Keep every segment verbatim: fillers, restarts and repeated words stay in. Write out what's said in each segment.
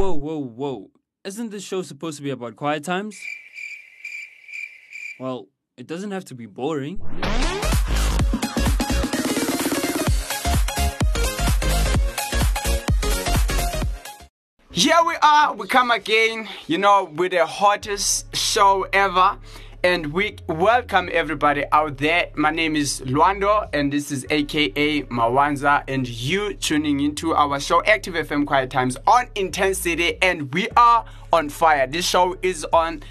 whoa, whoa, whoa. Isn't this show supposed to be about quiet times? Well, it doesn't have to be boring. Here we are, we come again, you know, with the hottest show ever. And we welcome everybody out there. My name is Luando, and this is A K A Mawanza, and you tuning into our show, Active F M Quiet Times, on Intensity, and we are on fire. This show is on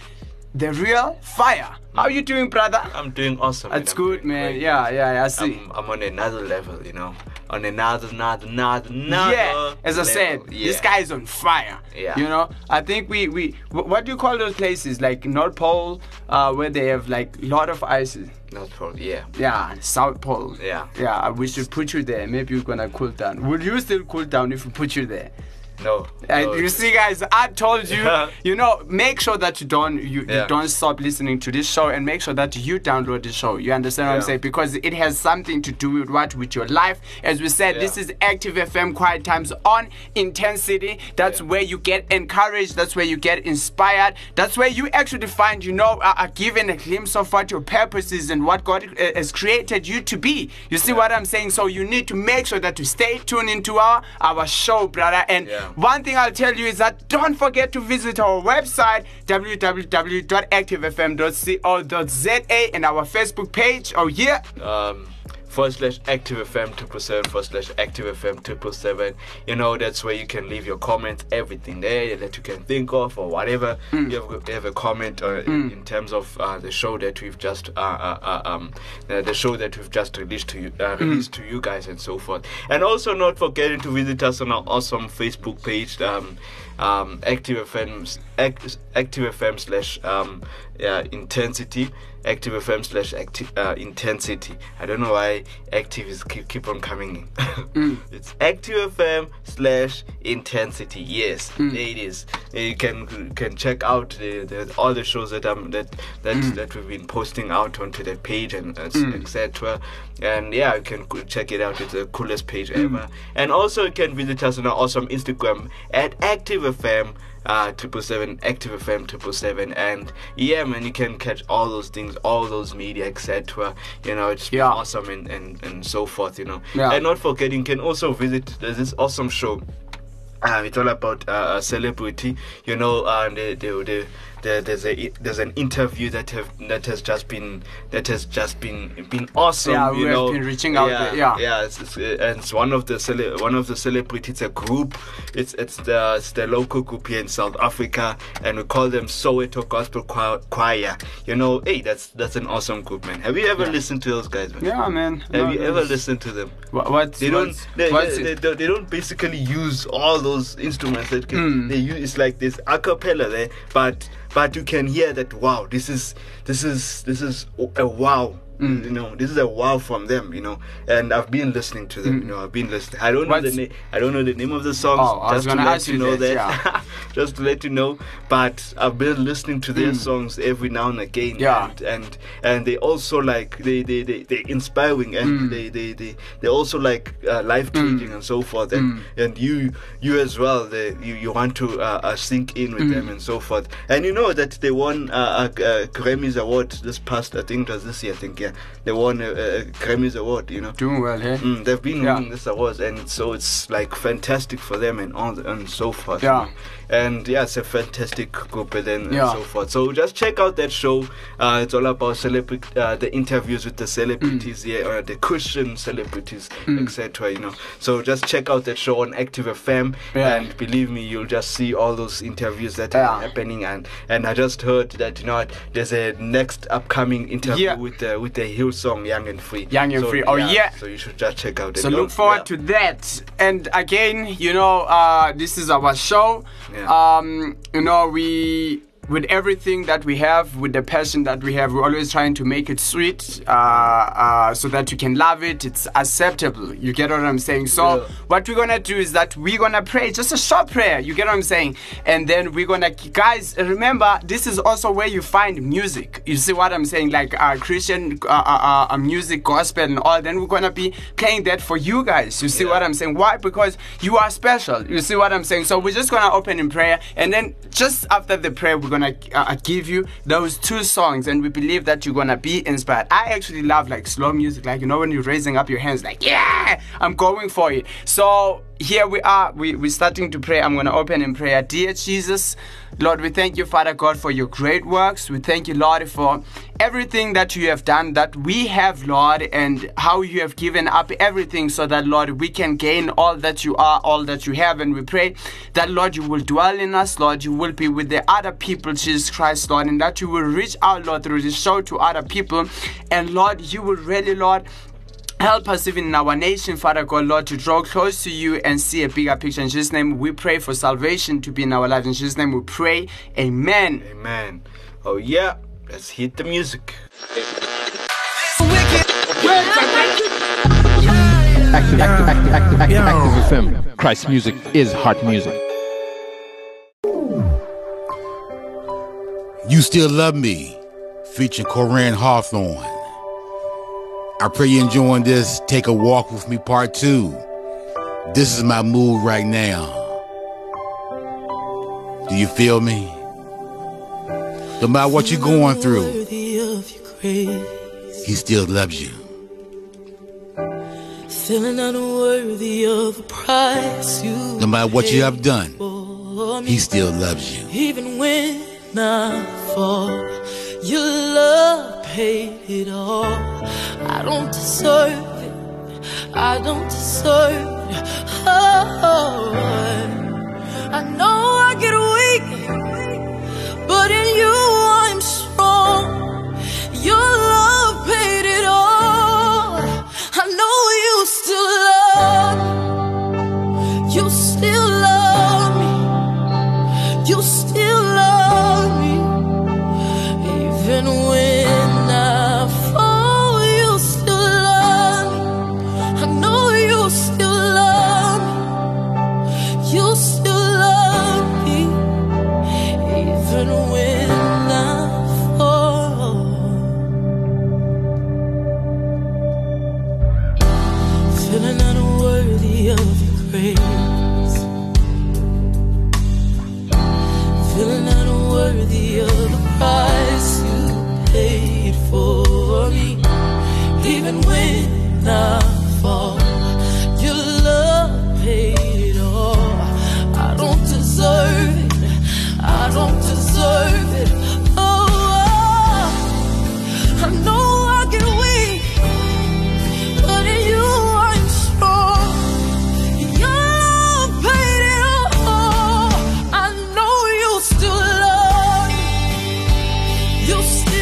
the real fire. How are you doing, brother? I'm doing awesome. That's good, man. Great. Yeah, yeah, yeah. I see. I'm, I'm on another level, you know. On another, another, another, another. Yeah, as I level. said, yeah. This guy is on fire. Yeah. You know, I think we, we, what do you call those places? Like North Pole, uh, where they have like a lot of ice. North Pole, yeah. Yeah, South Pole. Yeah. Yeah, we should put you there. Maybe you're gonna cool down. Will you still cool down if we put you there? No, uh, no. You see, guys, I told you, yeah. you know, make sure that you don't you, yeah. you don't stop listening to this show, and make sure that you download the show. You understand what yeah. I'm saying? Because it has something to do with what? With your life. As we said, yeah. this is Active F M Quiet Times on Intensity. That's yeah. where you get encouraged. That's where you get inspired. That's where you actually find, you know, are, are given a glimpse of what your purpose is and what God uh, has created you to be. You see yeah. what I'm saying? So you need to make sure that you stay tuned into our, our show, brother. And yeah. one thing I'll tell you is that don't forget to visit our website, w w w dot active f m dot co dot z a, and our Facebook page. Oh, yeah. Um. Forward slash Active F M triple seven, forward slash Active F M triple seven. You know, that's where you can leave your comments, everything there that you can think of or whatever. Mm. You have, have a comment uh, mm. in, in terms of uh, the show that we've just uh, uh, um, uh, the show that we've just released to you, uh, released mm. to you guys, and so forth. And also, not forgetting to visit us on our awesome Facebook page. Um, Um, Active F M, act, Active F M slash um, uh, Intensity, Active F M slash acti- uh, Intensity. I don't know why Active is keep, keep on coming in. mm. It's Active F M slash Intensity. Yes, mm. there it is. You can can check out the, the, all the shows that um that that, mm. that we've been posting out onto that page and mm. et cetera. And yeah, you can check it out. It's the coolest page mm. ever. And also, you can visit us on our awesome Instagram at Active F M uh triple seven, Active F M triple seven, and yeah, man, you can catch all those things, all those media, et cetera. You know, it's yeah. awesome and, and and so forth. You know, yeah. and not forgetting, you can also visit this awesome show. Um, it's all about uh, celebrity, you know, and uh, the, the, the, the, there's a there's an interview that have that has just been that has just been been awesome. Yeah, we you have know? been reaching out. Yeah, there, yeah, yeah it's, it's, and it's one of the cele- one of the celebrities. It's a group. It's it's the it's the local group here in South Africa, and we call them Soweto Gospel Choir. You know, hey, that's that's an awesome group, man. Have you ever yeah. listened to those guys, man? Yeah, man. Have no, you ever listened to them? What, what they don't what's, they, what's they, they, they don't basically use all those. Those instruments that can, mm. they use. It's like this a cappella there, but but you can hear that wow, this is this is this is a wow. Mm. You know, this is a wow from them. You know, and I've been listening to them. Mm. You know, I've been listening. I don't What's, know the name. I don't know the name of the songs. Oh, I was just to let you know that. that. Yeah. Just to let you know. But I've been listening to their mm. songs every now and again. Yeah. And and, and they also like they they they they're inspiring and mm. they they they they also like uh, life changing mm. and so forth. And mm. and you you as well. They, you you want to uh, uh, sink in with mm. them and so forth. And you know that they won uh, a, a Grammys award this past. I think it was this year. I think yeah. They won a, a Grammys award, you know. Doing well, eh? Mm, they've been yeah. winning this awards, and so it's like fantastic for them and on the, and so forth. Yeah. You know? And yeah, it's a fantastic group and, then, yeah. and so forth. So just check out that show. Uh, it's all about celebra- uh, the interviews with the celebrities, mm. yeah, or the Christian celebrities, mm. et cetera. You know. So just check out that show on Active F M, yeah. and believe me, you'll just see all those interviews that yeah. are happening. And, and I just heard that you know there's a next upcoming interview yeah. with the with the Hillsong Young and Free. Young and so, Free. Oh yeah, yeah. So you should just check out. So look forward yeah. to that. And again, you know, uh, this is our show. Yeah. Um, you know, we with everything that we have, with the passion that we have, we're always trying to make it sweet uh, uh, so that you can love it. It's acceptable. You get what I'm saying? So yeah. What we're going to do is that we're going to pray, just a short prayer. You get what I'm saying? And then we're going to, guys, remember, this is also where you find music. You see what I'm saying? Like uh, Christian uh, uh, uh, music, gospel and all. Then we're going to be playing that for you guys. You see yeah. what I'm saying? Why? Because you are special. You see what I'm saying? So we're just going to open in prayer. And then just after the prayer, we're going I, I give you those two songs, and we believe that you're gonna be inspired. I actually love like slow music, like you know when you're raising up your hands, like yeah, I'm going for it. So here we are, we, we're starting to pray. I'm gonna open in prayer. Dear Jesus, Lord, we thank you, Father God, for your great works. We thank you, Lord, for everything that you have done, that we have, Lord, and how you have given up everything so that, Lord, we can gain all that you are, all that you have. And we pray that, Lord, you will dwell in us, Lord, you will be with the other people, Jesus Christ, Lord, and that you will reach out, Lord, through this show to other people. And, Lord, you will really, Lord, help us even in our nation, Father God, Lord, to draw close to you and see a bigger picture. In Jesus' name, we pray for salvation to be in our lives. In Jesus' name, we pray. Amen. Amen. Oh, yeah. Let's hit the music. Active, active, active, active, active, active F M. Christ's music is heart music. You Still Love Me, featuring Corinne Hawthorne. I pray you're enjoying this Take a Walk With Me Part two. This is my mood right now. Do you feel me? No matter what you're going through, he still loves you. Feeling unworthy of the price you no matter what you have done, he still loves you. Even when I fall, your love paid it all. I don't deserve it, I don't deserve it. Oh, I know I get weak, but in you I'm strong. Your love paid it all. I know you still love me. You still love me. You still love me. Even when I fall, you still love me. I know you still love me. You still love me. Even when I fall, feeling unworthy of your grace, feeling unworthy of the price paid for me. Even when I fall, your love paid it all. I don't deserve it, I don't deserve it. Oh, I know I get weak, but in you I'm strong. Your love paid it all. I know you still love me. You still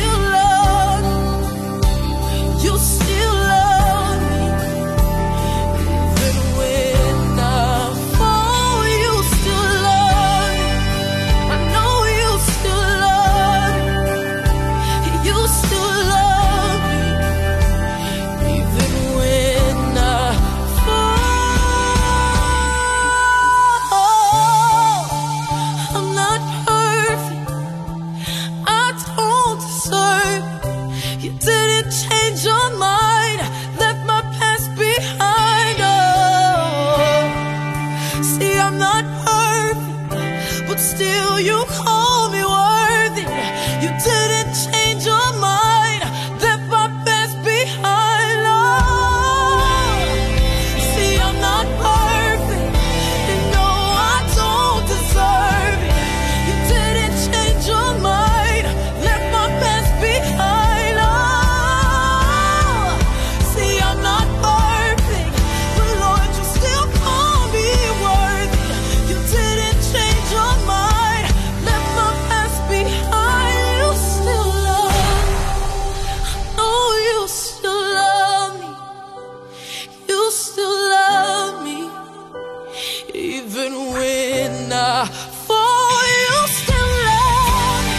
even when I fall, you still love me.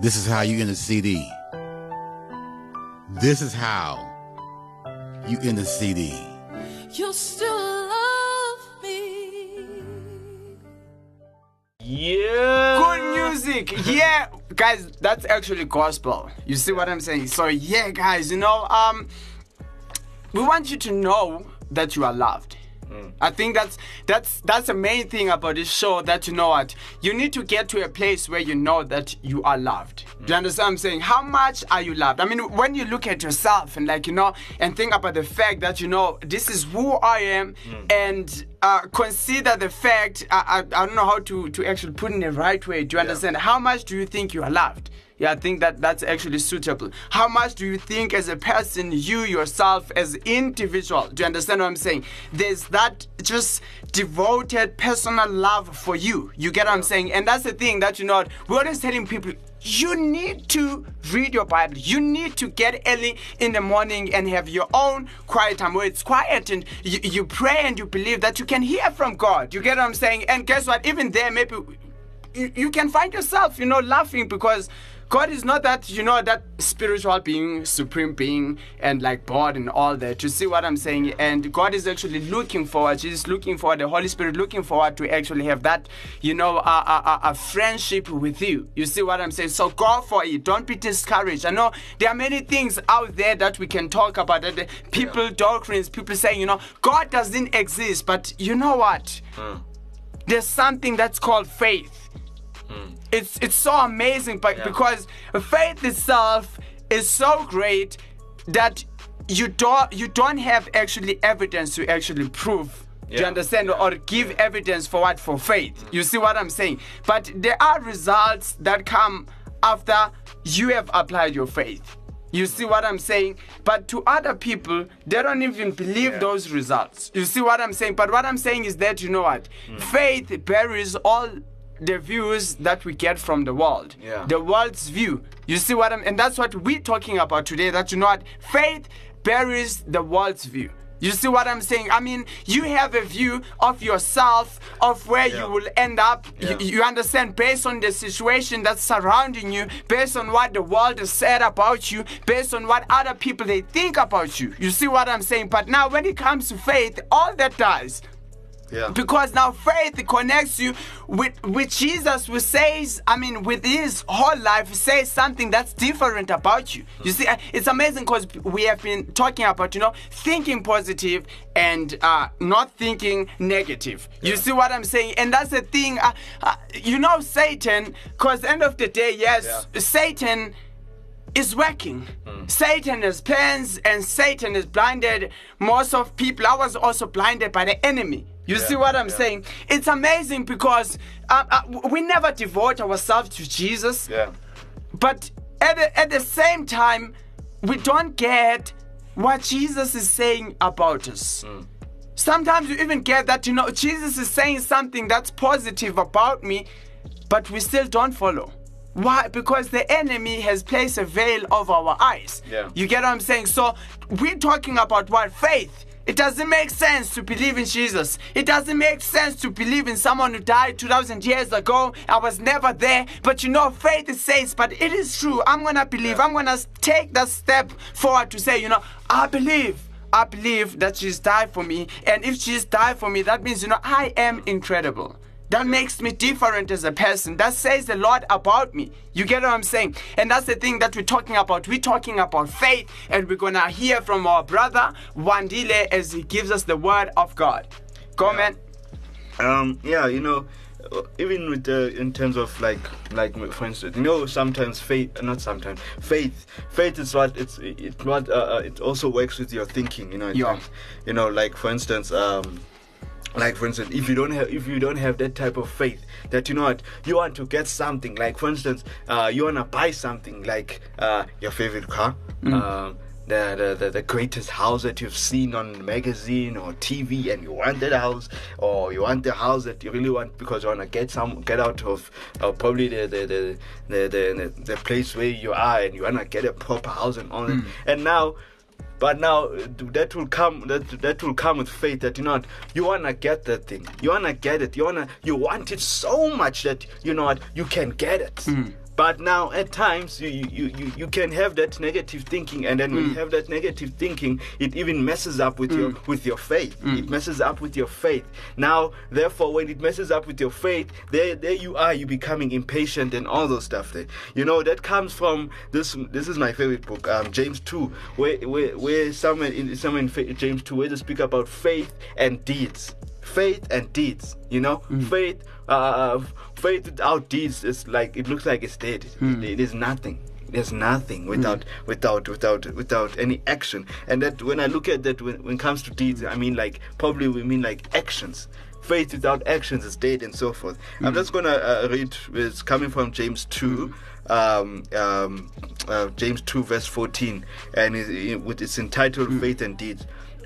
This is how you end a C D. This is how you end a C D. You'll still love me. Yeah. Good music. Yeah. Guys, that's actually gospel. You see what I'm saying? So yeah, guys, you know, um, we want you to know that you are loved. Mm. I think that's that's that's the main thing about this show, that you know what, you need to get to a place where you know that you are loved. Mm. Do you understand what I'm saying? How much are you loved? I mean, when you look at yourself and like, you know, and think about the fact that, you know, this is who I am, mm. and uh, consider the fact, I, I, I don't know how to, to actually put it in the right way. Do you understand? Yeah. How much do you think you are loved? Yeah, I think that that's actually suitable. How much do you think as a person, you yourself as individual? Do you understand what I'm saying? There's that just devoted personal love for you. You get what I'm saying? And that's the thing that, you know, we're always telling people, you need to read your Bible. You need to get early in the morning and have your own quiet time where it's quiet and you, you pray and you believe that you can hear from God. You get what I'm saying? And guess what? Even there, maybe you, you can find yourself, you know, laughing, because God is not that, you know, that spiritual being, supreme being, and like bored and all that. You see what I'm saying? And God is actually looking forward. Jesus looking forward. The Holy Spirit looking forward to actually have that, you know, a, a, a friendship with you. You see what I'm saying? So go for it. Don't be discouraged. I know there are many things out there that we can talk about. That people, yeah. doctrines, people saying, you know, God doesn't exist. But you know what? Mm. There's something that's called faith. Mm. It's it's so amazing, but yeah. because faith itself is so great that you don't you don't have actually evidence to actually prove. Yeah. Do you understand? Yeah. Or give yeah. evidence for what? For faith. Mm. You see what I'm saying? But there are results that come after you have applied your faith. You see what I'm saying? But to other people, they don't even believe yeah. those results. You see what I'm saying? But what I'm saying is that, you know what? Mm. Faith buries all the views that we get from the world, yeah. the world's view. You see what I'm, and that's what we're talking about today, that, you know what, faith buries the world's view. You see what I'm saying? I mean, you have a view of yourself, of where yeah. you will end up. Yeah. You, you understand, based on the situation that's surrounding you, based on what the world has said about you, based on what other people they think about you. You see what I'm saying? But now when it comes to faith, all that does, yeah. because now faith connects you with, with Jesus, who says, I mean, with his whole life, says something that's different about you. Mm. You see, it's amazing because we have been talking about, you know, thinking positive and uh, not thinking negative. Yeah. You see what I'm saying? And that's the thing, uh, uh, you know, Satan, because end of the day, yes, yeah. Satan is working. Mm. Satan is plans and Satan is blinded. Most of people, I was also blinded by the enemy. You yeah, see what I'm yeah. saying? It's amazing because uh, uh, we never devote ourselves to Jesus. Yeah. But at the, at the same time, we don't get what Jesus is saying about us. Mm. Sometimes you even get that, you know, Jesus is saying something that's positive about me, but we still don't follow. Why? Because the enemy has placed a veil over our eyes. Yeah. You get what I'm saying? So we're talking about what? Faith. It doesn't make sense to believe in Jesus. It doesn't make sense to believe in someone who died two thousand years ago. I was never there. But you know, faith says, but it is true. I'm going to believe. Yeah. I'm going to take that step forward to say, you know, I believe. I believe that Jesus died for me. And if Jesus died for me, that means, you know, I am incredible. That makes me different as a person. That says a lot about me. You get what I'm saying? And that's the thing that we're talking about. We're talking about faith, and we're going to hear from our brother, Wandile, as he gives us the word of God. Go, yeah. man. Um, yeah, you know, even with uh, in terms of like, like for instance, you know, sometimes faith, not sometimes, faith, faith is what, it's it, what uh, it also works with your thinking, you know. Yeah. Like, you know, like for instance, um, Like for instance, if you don't have if you don't have that type of faith that you know what you want to get something, like for instance, uh, you wanna buy something like uh, your favorite car, mm. uh, the, the the greatest house that you've seen on magazine or T V, and you want that house, or you want the house that you really want because you wanna get some get out of uh, probably the the, the the the the place where you are, and you wanna get a proper house and all that, mm. and now. But now that will come that that will come with faith that you know what, you wanna get that thing. You wanna get it. You wanna you want it so much that you know what you can get it. Mm. But now at times you you, you you can have that negative thinking, and then mm. when you have that negative thinking, it even messes up with mm. your with your faith. Mm. It messes up with your faith. Now, therefore, when it messes up with your faith, there there you are, you becoming impatient and all those stuff there. You know, that comes from this this is my favorite book, um, James two, where where where somewhere in somewhere in James two where they speak about faith and deeds. Faith and deeds, you know, mm. faith uh, faith without deeds is like, it looks like it's dead. Mm. It is nothing. There's nothing without mm. without without without any action. And that, when I look at that, when, when it comes to deeds, I mean like probably we mean like actions. Faith without actions is dead, and so forth. Mm. I'm just gonna uh, read. It's coming from James two. Mm. Um, um, uh, James two verse fourteen, and it, it, it's entitled mm. Faith and Deeds.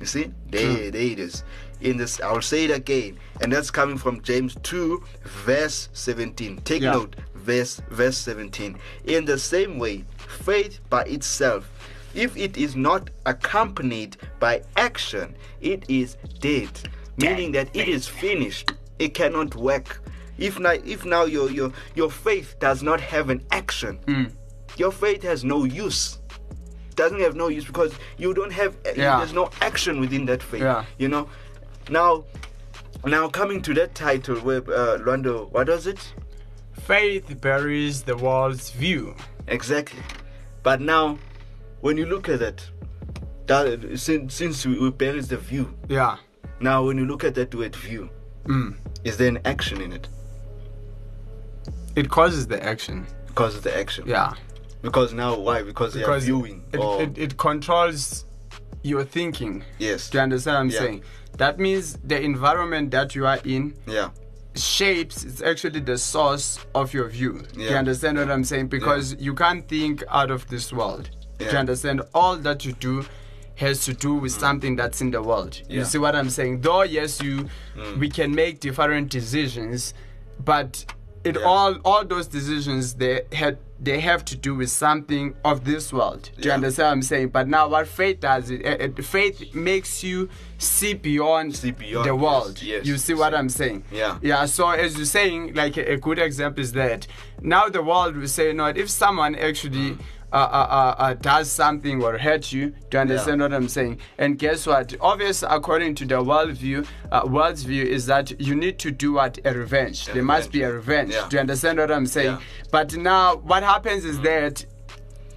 You see, there, there it is. In this, I'll say it again, and that's coming from James two, verse seventeen. Take yeah. note, verse verse seventeen. In the same way, faith by itself, if it is not accompanied by action, it is dead. Meaning that it is finished. It cannot work. If now, if now your your your faith does not have an action, mm. your faith has no use. Doesn't have no use because you don't have yeah. there's no action within that faith. Yeah. You know, now now coming to that title where uh, Luando, what was it? Faith buries the world's view. Exactly. But now, when you look at it, that since since we, we buries the view. Yeah. Now, when you look at that word view, mm. is there an action in it? It causes the action. It causes the action. Yeah. Because now, why? Because, because they are viewing. It, or... it, it controls your thinking. Yes. Do you understand what I'm yeah. saying? That means the environment that you are in yeah. shapes, it's actually the source of your view. Yeah. Do you understand yeah. what I'm saying? Because yeah. you can't think out of this world. Yeah. Do you understand? All that you do has to do with mm. something that's in the world. Yeah. You see what I'm saying? Though, yes, you mm. we can make different decisions, but it yeah. all all those decisions, they had they have to do with something of this world. Do you yeah. understand what I'm saying? But now what faith does, it, it faith makes you see beyond, see beyond the world. Yes, yes, you see what see. I'm saying? Yeah. Yeah, so as you're saying, like a, a good example is that now the world will say, no, if someone actually mm. uh, uh, uh, uh, does something or hurts you, do you understand yeah. what I'm saying? And guess what? Obviously, according to the worldview, uh, world's view is that you need to do what? A revenge. A there revenge. must be a revenge. Yeah. Do you understand what I'm saying? Yeah. But now, what happens? happens is that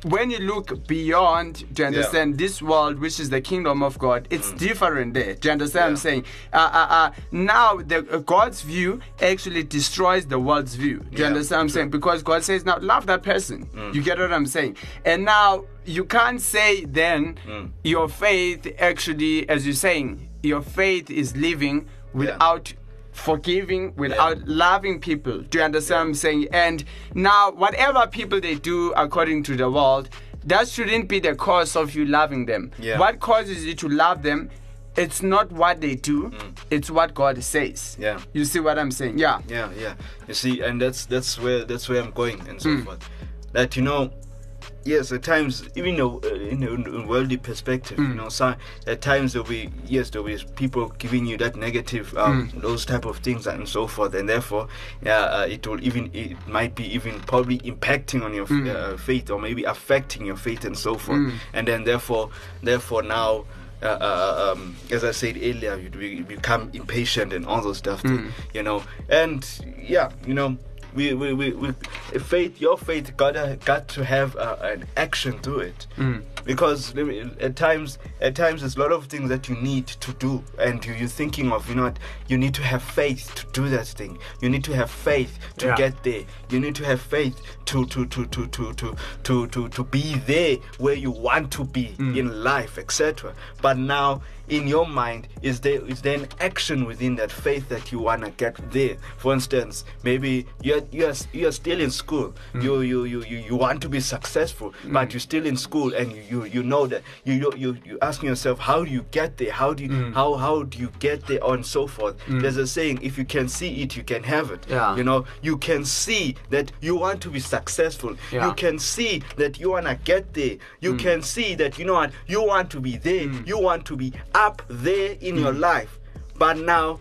when you look beyond, do you understand, yeah. this world, which is the kingdom of God, it's mm. different there. Do you understand yeah. what I'm saying? Uh, uh, uh, now, the, uh, God's view actually destroys the world's view. Do you yeah. understand what I'm sure. saying? Because God says, now, love that person. Mm. You get what I'm saying? And now, you can't say then, mm. your faith actually, as you're saying, your faith is living without... Yeah. forgiving, without yeah. loving people. Do you understand yeah. what I'm saying? And now, whatever people they do according to the world, that shouldn't be the cause of you loving them. Yeah. What causes you to love them? It's not what they do, mm. it's what God says. Yeah. You see what I'm saying? Yeah. Yeah, yeah. You see, and that's that's where that's where I'm going and so mm. forth. That, you know, yes, at times, even though, uh, in a worldly perspective, mm. you know, so at times there'll be, yes, there'll be people giving you that negative, um, mm. those type of things and so forth, and therefore, yeah, uh, it will even, it might be even probably impacting on your mm. uh, faith, or maybe affecting your faith and so forth, mm. and then therefore, therefore now, uh, uh, um, as I said earlier, you, you become impatient and all those stuff, mm. you know, and yeah, you know. We, we, we, we, faith, your faith gotta, got to have uh, an action to it. Mm. because at times at times there's a lot of things that you need to do, and you, you're thinking of, you know what, you need to have faith to do that thing. You need to have faith to yeah. get there. You need to have faith to to to to to to to to, to be there where you want to be mm. in life, et cetera. But now in your mind, is there is there an action within that faith that you wanna get there? For instance, maybe you're you're you're still in school. Mm. You, you you you you want to be successful, mm. but you're still in school, and you, you, you know that you you you you're asking yourself, how do you get there? How do you, mm. how how do you get there, and so forth? Mm. There's a saying: if you can see it, you can have it. Yeah. You know, you can see that you want to be successful. Yeah. You can see that you wanna get there. You mm. can see that, you know what, you want to be there. Mm. You want to be up there in mm. your life. But now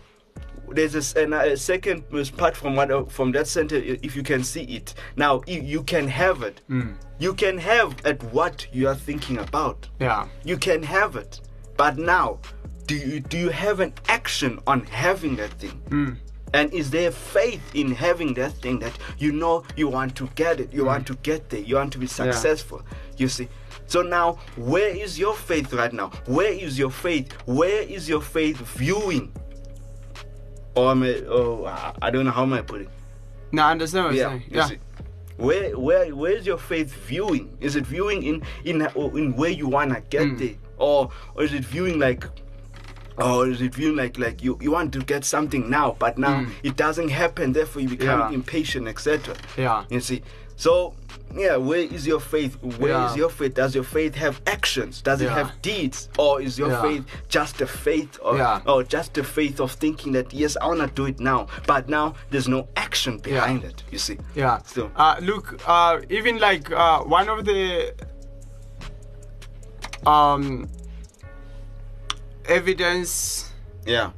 there's a, a, a second part from what from that center. If you can see it now, you can have it. Mm. You can have at what you are thinking about. Yeah, you can have it. But now, do you do you have an action on having that thing? Mm. And is there faith in having that thing that you know you want to get it? You mm. want to get there. You want to be successful. Yeah. You see. So now, where is your faith right now? Where is your faith? Where is your faith viewing? Or, may, or I don't know how I put it. No, I understand what yeah, you're saying. Yeah. You see, where, where, where is your faith viewing? Is it viewing in in, in where you wanna get mm. there, or, or is it viewing like? Or is it viewing like like you, you want to get something now, but now mm. it doesn't happen, therefore you become yeah. impatient, et cetera. Yeah. You see. So yeah, where is your faith? Where yeah. is your faith? Does your faith have actions? Does yeah. it have deeds? Or is your yeah. faith just a faith of, yeah. or just the faith of thinking that yes, I wanna do it now, but now there's no action behind yeah. it, you see. Yeah. So uh, look, uh, even like uh, one of the um evidence yeah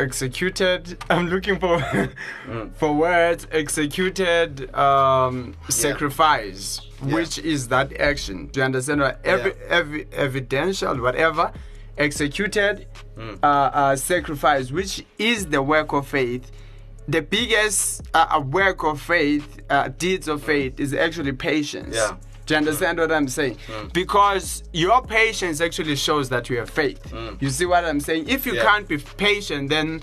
executed i'm looking for mm. for words executed um yeah. sacrifice yeah. which is that action. Do you understand? Every, yeah. every evidential whatever executed mm. uh, uh sacrifice, which is the work of faith. The biggest uh, work of faith, uh, deeds of faith, is actually patience. yeah Do you understand mm. what I'm saying? Mm. Because your patience actually shows that you have faith. Mm. You see what I'm saying? If you yeah. can't be patient, then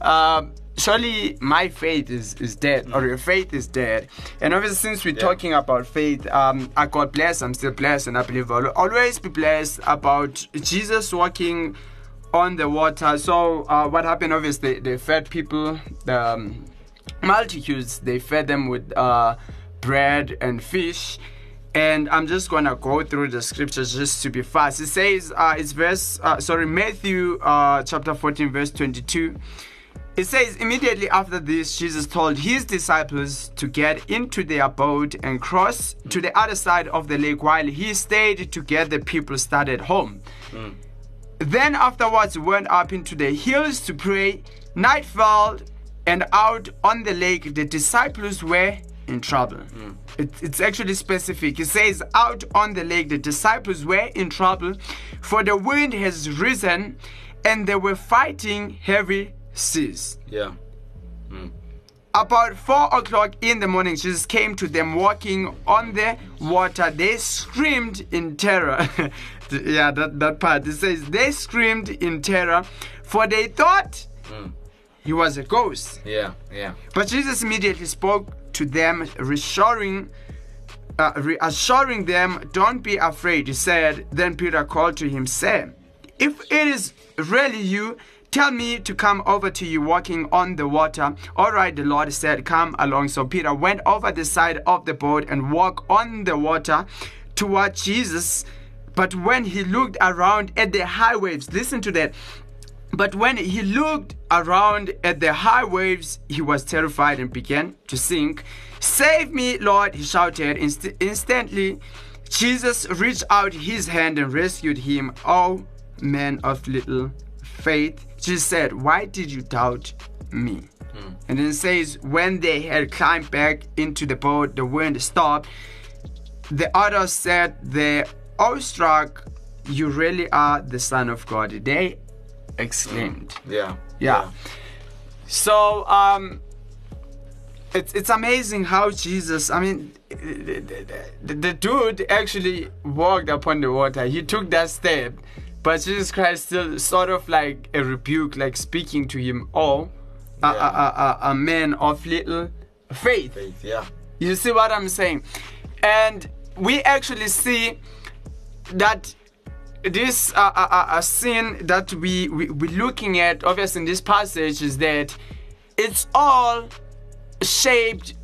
uh, surely my faith is, is dead, mm. or your faith is dead. And obviously, since we're yeah. talking about faith, um, I God bless, I'm still blessed, and I believe I'll always be blessed about Jesus walking on the water. So uh, what happened, obviously, they, they fed people, the um, multitudes, they fed them with uh, bread and fish. And I'm just gonna go through the scriptures just to be fast. It says, uh, it's verse, uh, sorry, Matthew uh, chapter fourteen, verse twenty-two. It says, immediately after this, Jesus told his disciples to get into their boat and cross mm. to the other side of the lake while he stayed to get the people started home. Mm. Then afterwards, went up into the hills to pray. Night fell, and out on the lake, the disciples were in trouble. Mm. It, it's actually specific. It says, out on the lake, the disciples were in trouble, for the wind has risen, and they were fighting heavy seas. Yeah. Mm. About four o'clock in the morning, Jesus came to them walking on the water. They screamed in terror. yeah, that, that part. It says, they screamed in terror, for they thought mm. he was a ghost. Yeah, yeah. But Jesus immediately spoke to them, reassuring, uh, reassuring them, don't be afraid. He said, then Peter called to him, saying, if it is really you, tell me to come over to you walking on the water. All right, the Lord said, come along. So Peter went over the side of the boat and walked on the water toward Jesus. But when he looked around at the high waves, listen to that. But when he looked around at the high waves, he was terrified and began to sink. Save me, Lord, he shouted. Inst- instantly, Jesus reached out his hand and rescued him. Oh, man of little faith, Jesus said, why did you doubt me? Hmm. And then it says, when they had climbed back into the boat, the wind stopped. The others said, they're awestruck, you really are the Son of God. They exclaimed. Mm. Yeah, yeah. Yeah. So um It's it's amazing how Jesus, I mean, the, the, the, the dude actually walked upon the water. He took that step, but Jesus Christ still sort of like a rebuke, like speaking to him, oh, yeah. a, a, a, a man of little faith. faith. Yeah. You see what I'm saying? And we actually see that this uh, uh, uh, sin that we, we, we're looking at, obviously, in this passage is that it's all shaped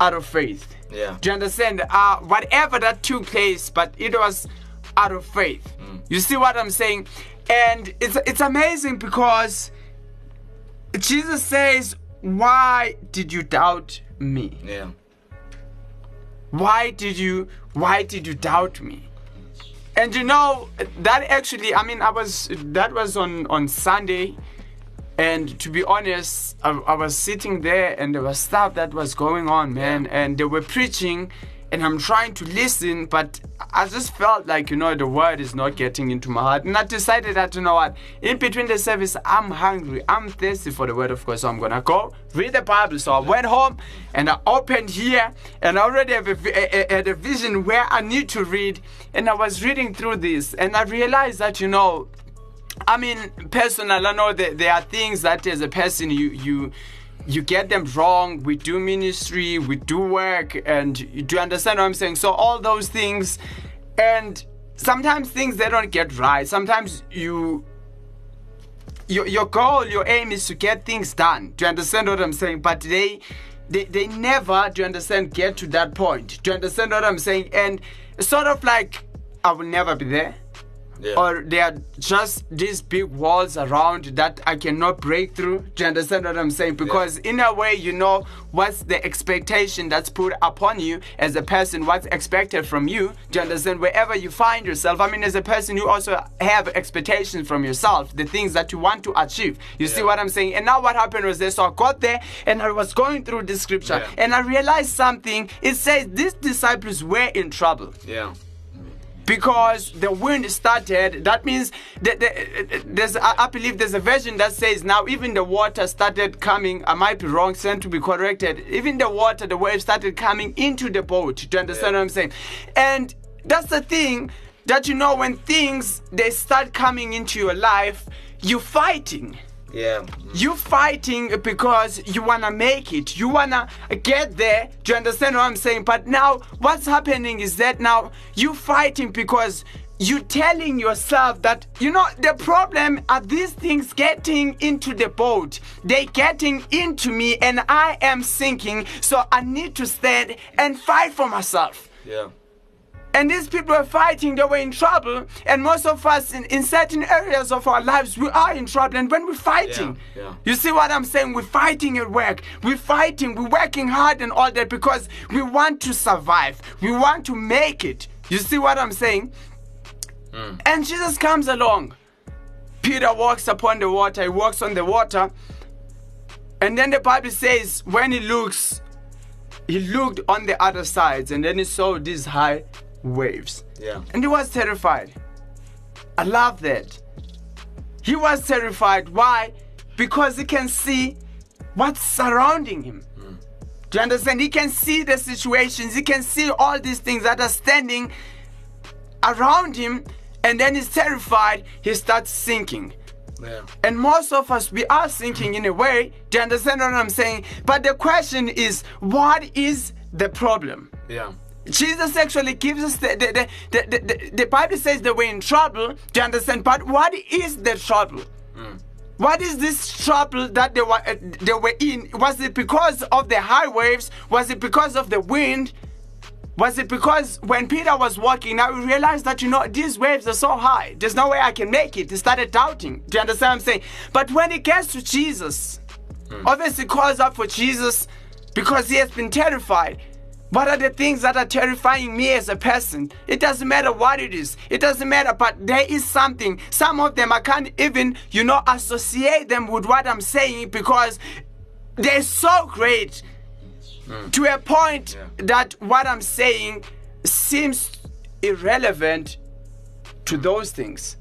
out of faith. Yeah. Do you understand? Uh, whatever that took place, but it was out of faith. Mm. You see what I'm saying? And it's it's amazing because Jesus says, why did you doubt me? Yeah. Why did you, why did you doubt me? And you know, that actually, I mean, I was, that was on, on Sunday. And to be honest, I, I was sitting there and there was stuff that was going on, man. Yeah. And they were preaching and I'm trying to listen, but I just felt like, you know, the word is not getting into my heart. And I decided that, you know what, in between the service, I'm hungry. I'm thirsty for the word of God. So I'm going to go read the Bible. So I went home and I opened here and I already have a, a, a vision where I need to read. And I was reading through this and I realized that, you know, I mean, personal, I know that there are things that as a person, you you you get them wrong. We do ministry, we do work, and you do understand what I'm saying? So all those things, and sometimes things they don't get right. Sometimes you, your, your goal, your aim is to get things done. Do you understand what I'm saying? But they, they, they never, do you understand, get to that point. Do you understand what I'm saying? And sort of like, I will never be there. Yeah. Or there are just these big walls around that I cannot break through. Do you understand what I'm saying? Because yeah. in a way, you know, what's the expectation that's put upon you as a person, what's expected from you. Do you understand? Wherever you find yourself, I mean, as a person, you also have expectations from yourself, the things that you want to achieve. You yeah. see what I'm saying? And now what happened was this. So I got there and I was going through this scripture yeah. and I realized something. It says these disciples were in trouble. Yeah. Because the wind started, that means that the, there's, I believe there's a version that says now even the water started coming. I might be wrong, sent to be corrected. Even the water, the waves started coming into the boat. Do you understand yeah. what I'm saying? And that's the thing that, you know, when things, they start coming into your life, you're fighting. Yeah. You're fighting because you want to make it. You want to get there. Do you understand what I'm saying? But now what's happening is that now you're fighting because you're telling yourself that, you know, the problem are these things getting into the boat. They're getting into me and I am sinking. So I need to stand and fight for myself. Yeah. And these people were fighting, they were in trouble. And most of us in, in certain areas of our lives, we are in trouble. And when we're fighting, yeah, yeah. you see what I'm saying? We're fighting at work. We're fighting, we're working hard and all that because we want to survive. We want to make it. You see what I'm saying? Mm. And Jesus comes along. Peter walks upon the water. He walks on the water. And then the Bible says, when he looks, he looked on the other sides and then he saw this high waves. Yeah. And he was terrified. I love that. He was terrified. Why? Because he can see what's surrounding him. Mm. Do you understand? He can see the situations. He can see all these things that are standing around him. And then he's terrified. He starts sinking. Yeah. And most of us, we are sinking in a way. Do you understand what I'm saying? But the question is, what is the problem? Yeah. Jesus actually gives us, the the, the, the, the the Bible says they were in trouble, do you understand? But what is the trouble? Mm. What is this trouble that they were, uh, they were in? Was it because of the high waves? Was it because of the wind? Was it because when Peter was walking, now we realized that, you know, these waves are so high. There's no way I can make it. He started doubting. Do you understand what I'm saying? But when he gets to Jesus, mm. obviously calls up for Jesus because he has been terrified. What are the things that are terrifying me as a person? It doesn't matter what it is. It doesn't matter, but there is something. Some of them, I can't even, you know, associate them with what I'm saying because they're so great mm. to a point yeah. that what I'm saying seems irrelevant to those things.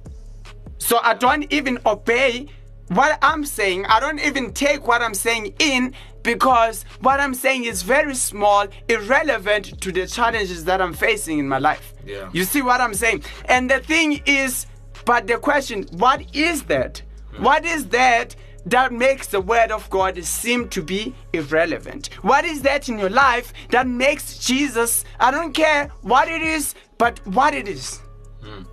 So I don't even obey what I'm saying. I don't even take what I'm saying in because what I'm saying is very small, irrelevant to the challenges that I'm facing in my life. Yeah. You see what I'm saying? And the thing is, but the question, what is that? Mm-hmm. What is that that makes the word of God seem to be irrelevant? What is that in your life that makes Jesus, I don't care what it is, but what it is? Mm.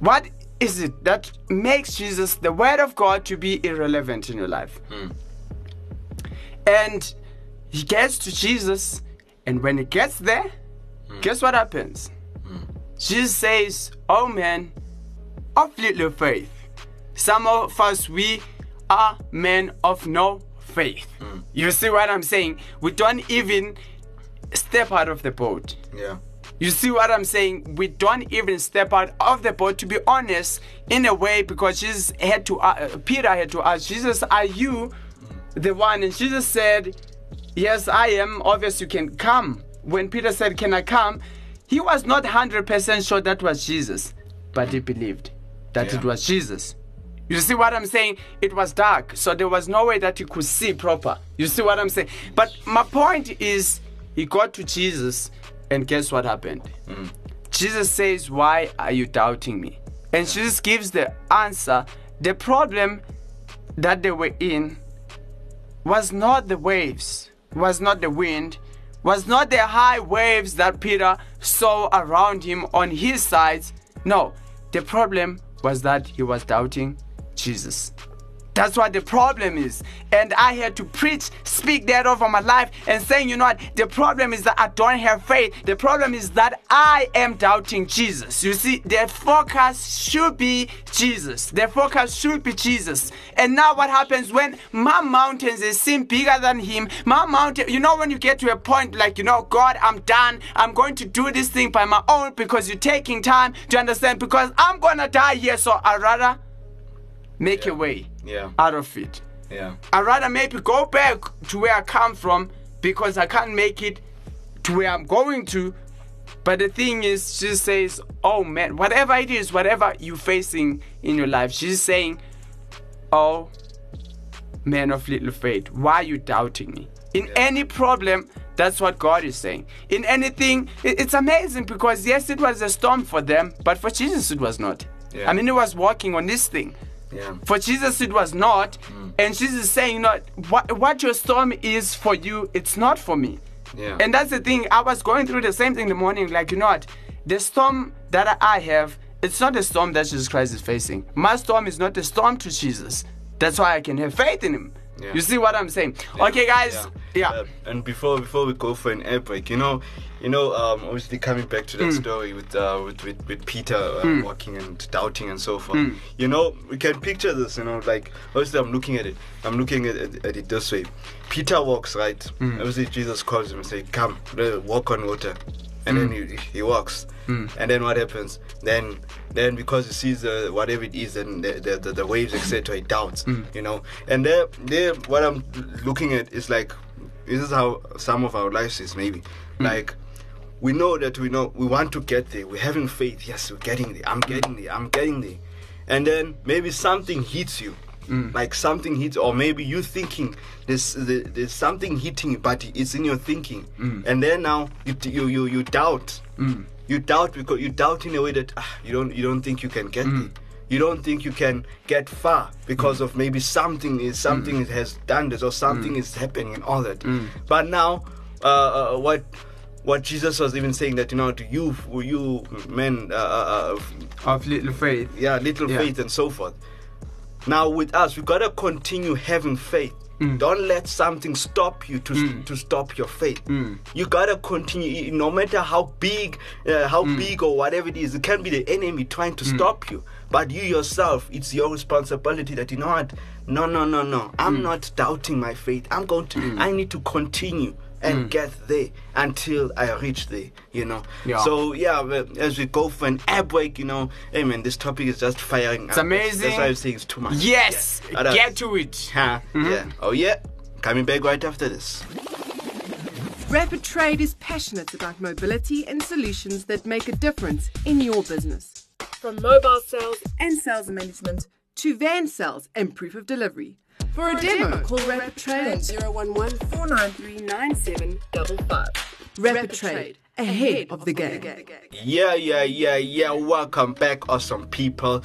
What is it that makes Jesus, the word of God, to be irrelevant in your life? Mm. And he gets to Jesus, and when he gets there, mm. guess what happens? Mm. Jesus says, oh man, of little faith. Some of us, we are men of no faith. Mm. You see what I'm saying? We don't even step out of the boat. Yeah. You see what I'm saying? We don't even step out of the boat, to be honest, in a way, because Jesus had to, uh, Peter had to ask, Jesus, are you the one? And Jesus said, yes, I am. Obviously, you can come. When Peter said, can I come? He was not one hundred percent sure that was Jesus, but he believed that yeah. it was Jesus. You see what I'm saying? It was dark, so there was no way that he could see proper. You see what I'm saying? But my point is, he got to Jesus. And guess what happened? Mm. Jesus says, why are you doubting me? And Jesus gives the answer. The problem that they were in was not the waves, was not the wind, was not the high waves that Peter saw around him on his sides. No, the problem was that he was doubting Jesus. That's what the problem is. And I had to preach, speak that over my life and saying, you know what, the problem is that I don't have faith. The problem is that I am doubting Jesus. You see, the focus should be Jesus. The focus should be Jesus. And now what happens when my mountains, they seem bigger than him. My mountain, you know, when you get to a point like, you know, God, I'm done. I'm going to do this thing by my own, because you're taking time to understand, because I'm going to die here. So I'd rather make yeah. a way yeah. out of it. Yeah. I'd rather maybe go back to where I come from, because I can't make it to where I'm going to. But the thing is, she says, oh man, whatever it is, whatever you're facing in your life, she's saying, oh man of little faith, why are you doubting me? In yeah. any problem, that's what God is saying. In anything, it's amazing, because yes, it was a storm for them, but for Jesus it was not. Yeah. I mean, he was walking on this thing. Yeah. For Jesus, it was not. Mm. And Jesus is saying, no, what, what your storm is for you, it's not for me. Yeah. And that's the thing. I was going through the same thing in the morning. Like, you know what? The storm that I have, it's not the storm that Jesus Christ is facing. My storm is not the storm to Jesus. That's why I can have faith in him. Yeah. You see what I'm saying? Yeah. Okay, guys. Yeah. yeah. Uh, and before before we go for an air break, you know, you know, um, obviously coming back to that mm. story with, uh, with with with Peter uh, mm. walking and doubting and so forth. Mm. You know, we can picture this. You know, like obviously I'm looking at it. I'm looking at, at, at it this way. Peter walks, right? Mm. Obviously Jesus calls him and says, "Come, walk on water." And mm. then he, he walks. Mm. And then what happens? Then then because he sees the, whatever it is, and the, the, the, the waves, et cetera, he doubts, mm. you know. And there, there, what I'm looking at is like, this is how some of our lives is maybe. Mm. Like, we know that we know, we want to get there. We're having faith. Yes, we're getting there. I'm getting there. I'm getting there. And then maybe something hits you. Mm. Like something hits, or maybe you thinking there's there's something hitting you, but it's in your thinking, mm. and then now you you you, you doubt, mm. you doubt because you doubt in a way that ah, you don't you don't think you can get mm. it, you don't think you can get far because mm. of maybe something is something mm. has done this or something mm. is happening and all that, mm. but now uh, uh, what. What Jesus was even saying that, you know, to you, you men uh, uh, of little faith, yeah, little yeah. faith and so forth. Now with us, we gotta continue having faith. Mm. Don't let something stop you to mm. to stop your faith. Mm. You gotta continue, no matter how big, uh, how mm. big or whatever it is. It can be the enemy trying to mm. stop you, but you yourself, it's your responsibility that you know what? No, no, no, no. I'm mm. not doubting my faith. I'm going to. Mm. I need to continue and mm. get there until I reach there, you know. Yeah. So, yeah, as we go for an air break, you know, hey, man, this topic is just firing it's up. Amazing. That's why I'm saying it's too much. Yes, yeah. Get right to it. Huh? Mm-hmm. Yeah. Oh, yeah. Coming back right after this. Rapid Trade is passionate about mobility and solutions that make a difference in your business. From mobile sales and sales management to van sales and proof of delivery. For a demo, call Rapid Trade zero one one, four nine three, nine seven five five. Rapid Trade, ahead of the game. Yeah, yeah, yeah, yeah. Welcome back, awesome people.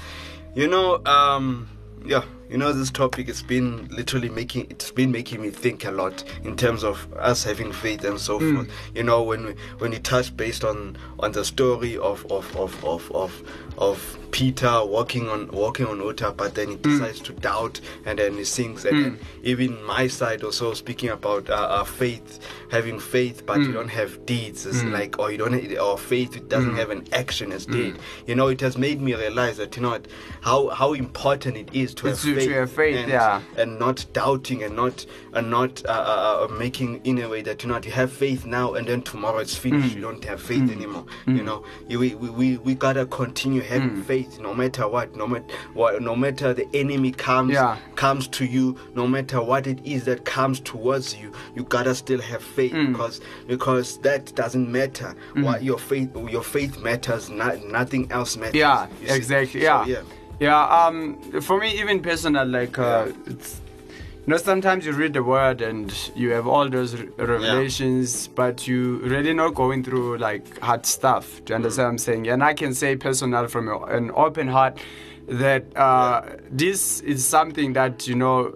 You know, um, yeah, you know, this topic has been literally making, it's been making me think a lot in terms of us having faith and so mm. forth. You know, when we, when you touch based on, on the story of, of, of, of, of, of Peter walking on, walking on water, but then he decides mm. to doubt, and then he sings. And mm. then even my side also speaking about uh, our faith, having faith, but mm. you don't have deeds. It's mm. like, or you don't, have, or faith it doesn't mm. have an action as mm. deed. You know, it has made me realize that, you know, how, how important it is to it's have faith, your faith and, yeah. and not doubting and not and not uh, uh, making in a way that, you know, you have faith now and then tomorrow it's finished. Mm. You don't have faith mm. anymore. Mm. You know, we we, we we gotta continue having mm. faith. No matter what, no matter what, no matter the enemy comes yeah. comes to you, no matter what it is that comes towards you, you gotta still have faith mm. because because that doesn't matter. Mm. What your faith your faith matters, not, nothing else matters. Yeah, exactly. So, yeah. yeah, yeah. Um, for me, even personal, like uh, yeah. it's, you know, sometimes you read the word and you have all those re- revelations, yeah. but you really not going through like hard stuff. Do you understand mm. what I'm saying? And I can say personal from an open heart that uh, yeah. this is something that, you know,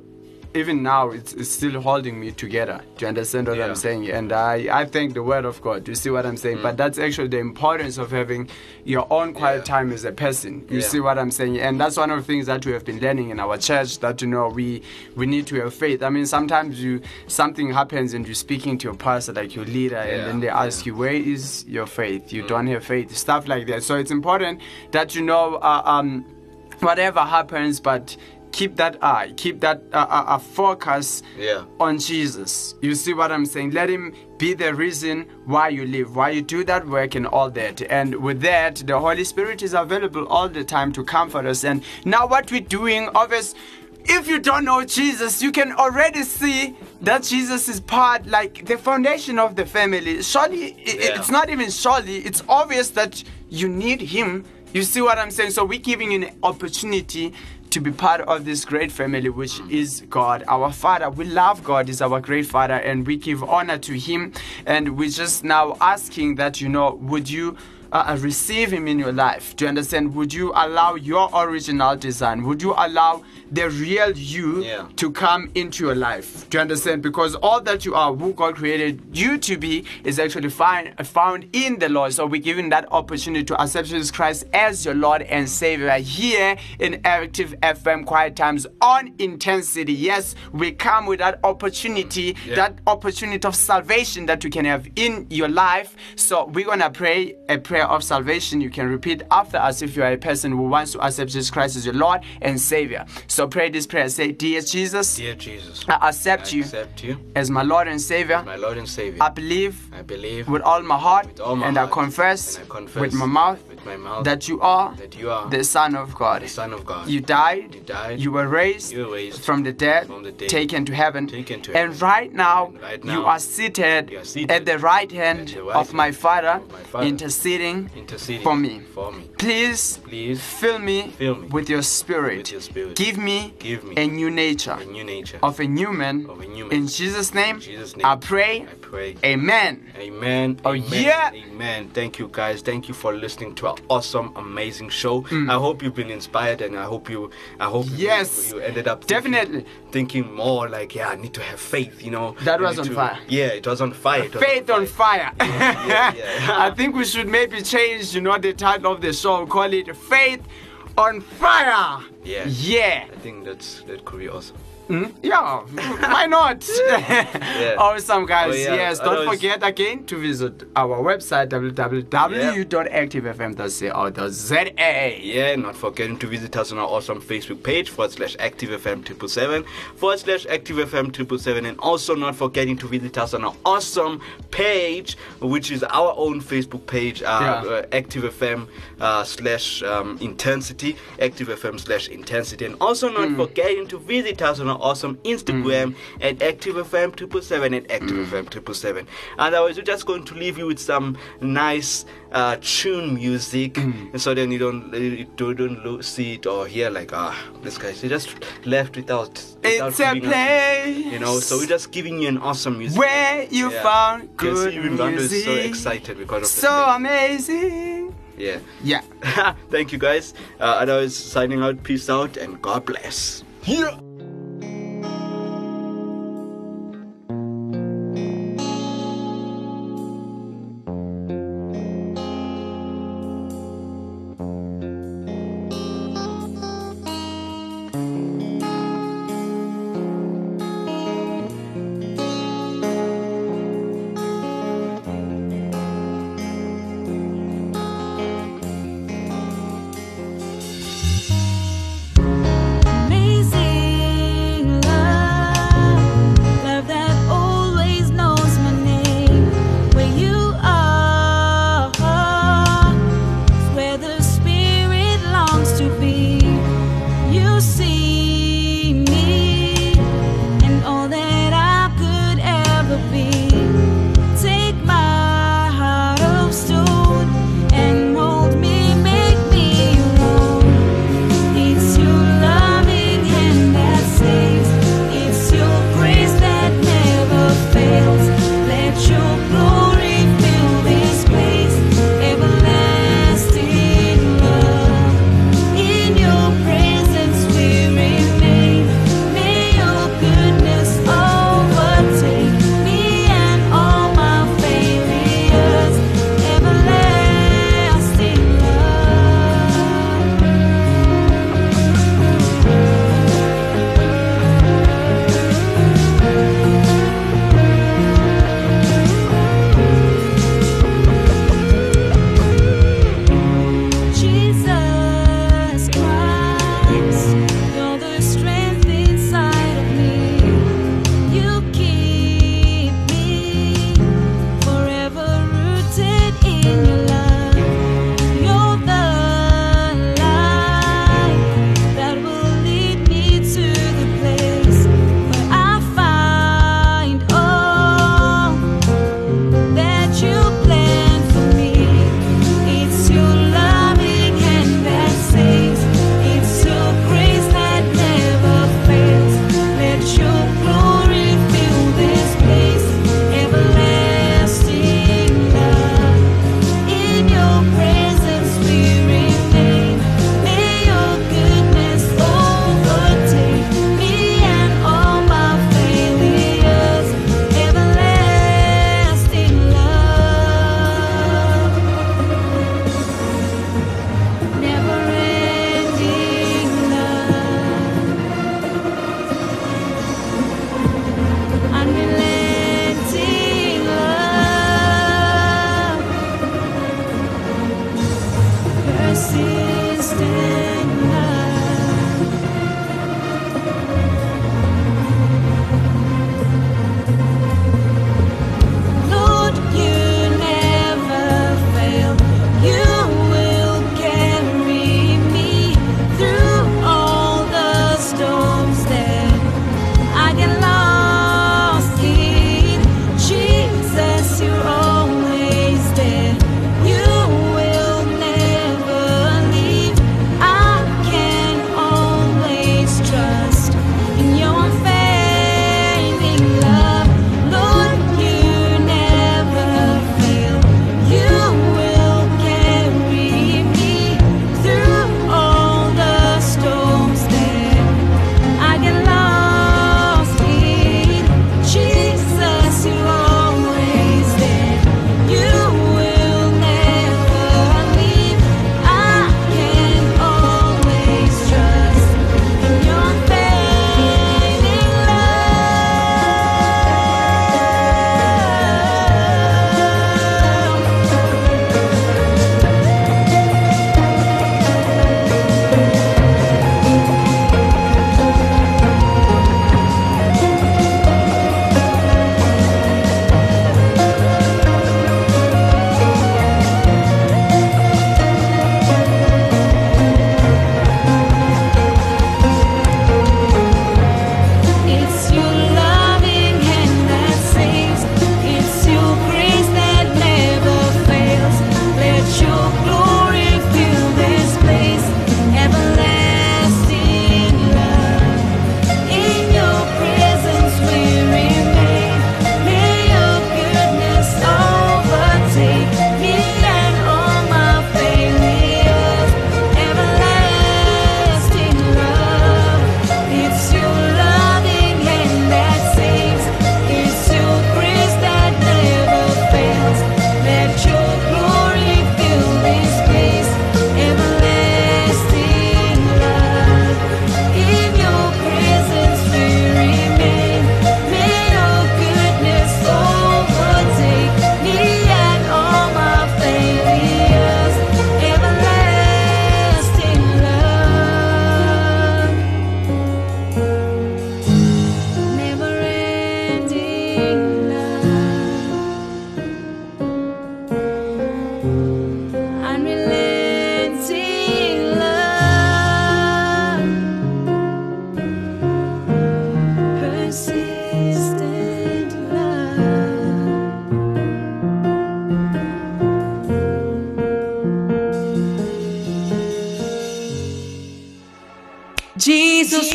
even now it's, it's still holding me together. Do you understand what yeah. I'm saying? And I, I thank the word of God. You see what I'm saying? Mm. But that's actually the importance of having your own quiet yeah. time as a person. You yeah. see what I'm saying? And that's one of the things that we have been learning in our church, that, you know, we we need to have faith. I mean, sometimes you something happens and you're speaking to your pastor, like your leader, yeah. and then they ask yeah. you, where is your faith? You mm. don't have faith. Stuff like that. So it's important that, you know, uh, um, whatever happens, but keep that eye, keep that uh, uh, focus yeah. on Jesus. You see what I'm saying? Let him be the reason why you live, why you do that work and all that. And with that, the Holy Spirit is available all the time to comfort us. And now what we're doing, obviously, if you don't know Jesus, you can already see that Jesus is part, like the foundation of the family. Surely, yeah. it's not even surely, it's obvious that you need him. You see what I'm saying? So we're giving you an opportunity to be part of this great family, which is God, our Father. We love God, is our great Father, and we give honor to him. And we're just now asking that, you know, would you uh, receive him in your life? Do you understand? Would you allow your original design? Would you allow the real you yeah. to come into your life? Do you understand? Because all that you are, who God created you to be, is actually find, found in the Lord. So we're given that opportunity to accept Jesus Christ as your Lord and Savior here in Active F M Quiet Times on Intensity. Yes, we come with that opportunity, yeah. that opportunity of salvation that you can have in your life. So we're going to pray a prayer of salvation. You can repeat after us if you are a person who wants to accept Jesus Christ as your Lord and Savior. So So pray this prayer. Say, Dear Jesus, Dear Jesus, I accept, I accept you, you as my Lord and Savior. My Lord and Savior. I believe, I believe with all my heart, with all my and, heart I confess, and I confess with my mouth, with my mouth that you are, that you are the Son of God. The Son of God. You died. You died. You were raised, you were raised from the dead, from the dead taken to heaven. Taken to heaven. And right now, and right now you, are seated you are seated at the right hand the right of, my Father, of my Father, interceding, interceding for me. For me. Please, Please fill me, fill me with, your spirit. with your spirit. Give me. Give me a new nature, a new nature of, a new man, of a new man. In Jesus' name, in Jesus' name I, pray. I pray. Amen. Amen. Oh Amen. yeah. Amen. Thank you, guys. Thank you for listening to our awesome, amazing show. Mm. I hope you've been inspired, and I hope you, I hope yes, you, you ended up thinking, definitely thinking more like, yeah, I need to have faith. You know, that was on to, fire. Yeah, it was on fire. Was faith on fire. On fire. yeah, yeah, yeah. I think we should maybe change, you know, the title of the show. Call it Faith on Fire. Yeah. Yeah. I think that's that could be awesome. Mm? Yeah. Why not? yeah. Awesome, guys. Oh, yeah. Yes. Don't Otherwise, forget again to visit our website w w w dot active f m dot co dot z a. Yeah. Not forgetting to visit us on our awesome Facebook page forward slash active f m seven seven seven forward slash active f m seven seven seven, and also not forgetting to visit us on our awesome page, which is our own Facebook page, uh, yeah. uh, active f m uh, slash um, intensity, active f m slash intensity, and also not mm. forgetting to visit us on our our awesome Instagram mm. at Active F M triple seven and Active F M triple seven. Otherwise, we're just going to leave you with some nice uh, tune music, mm. and so then you don't you don't see it or hear like ah this guy. So just left without. without it's a place, us, you know. So we're just giving you an awesome music where you yeah. found good music. Luando is so excited because of so this amazing. Yeah. Yeah. Thank you guys. Uh, otherwise, signing out. Peace out and God bless. Yeah. Amazing.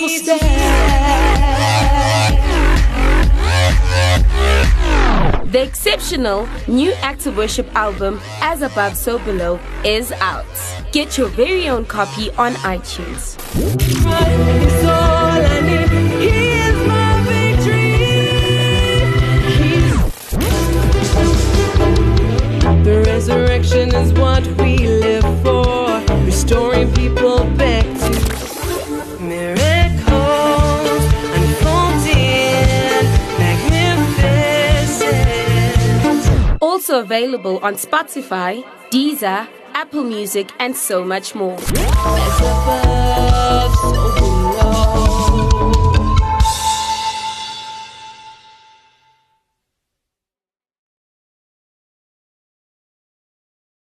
stand. The exceptional new Act of Worship album, As Above So Below, is out. Get your very own copy on iTunes. The resurrection is what we live for, restoring people back to miracles, unfolding, magnificent. Also available on Spotify, Deezer, Apple Music, and so much more.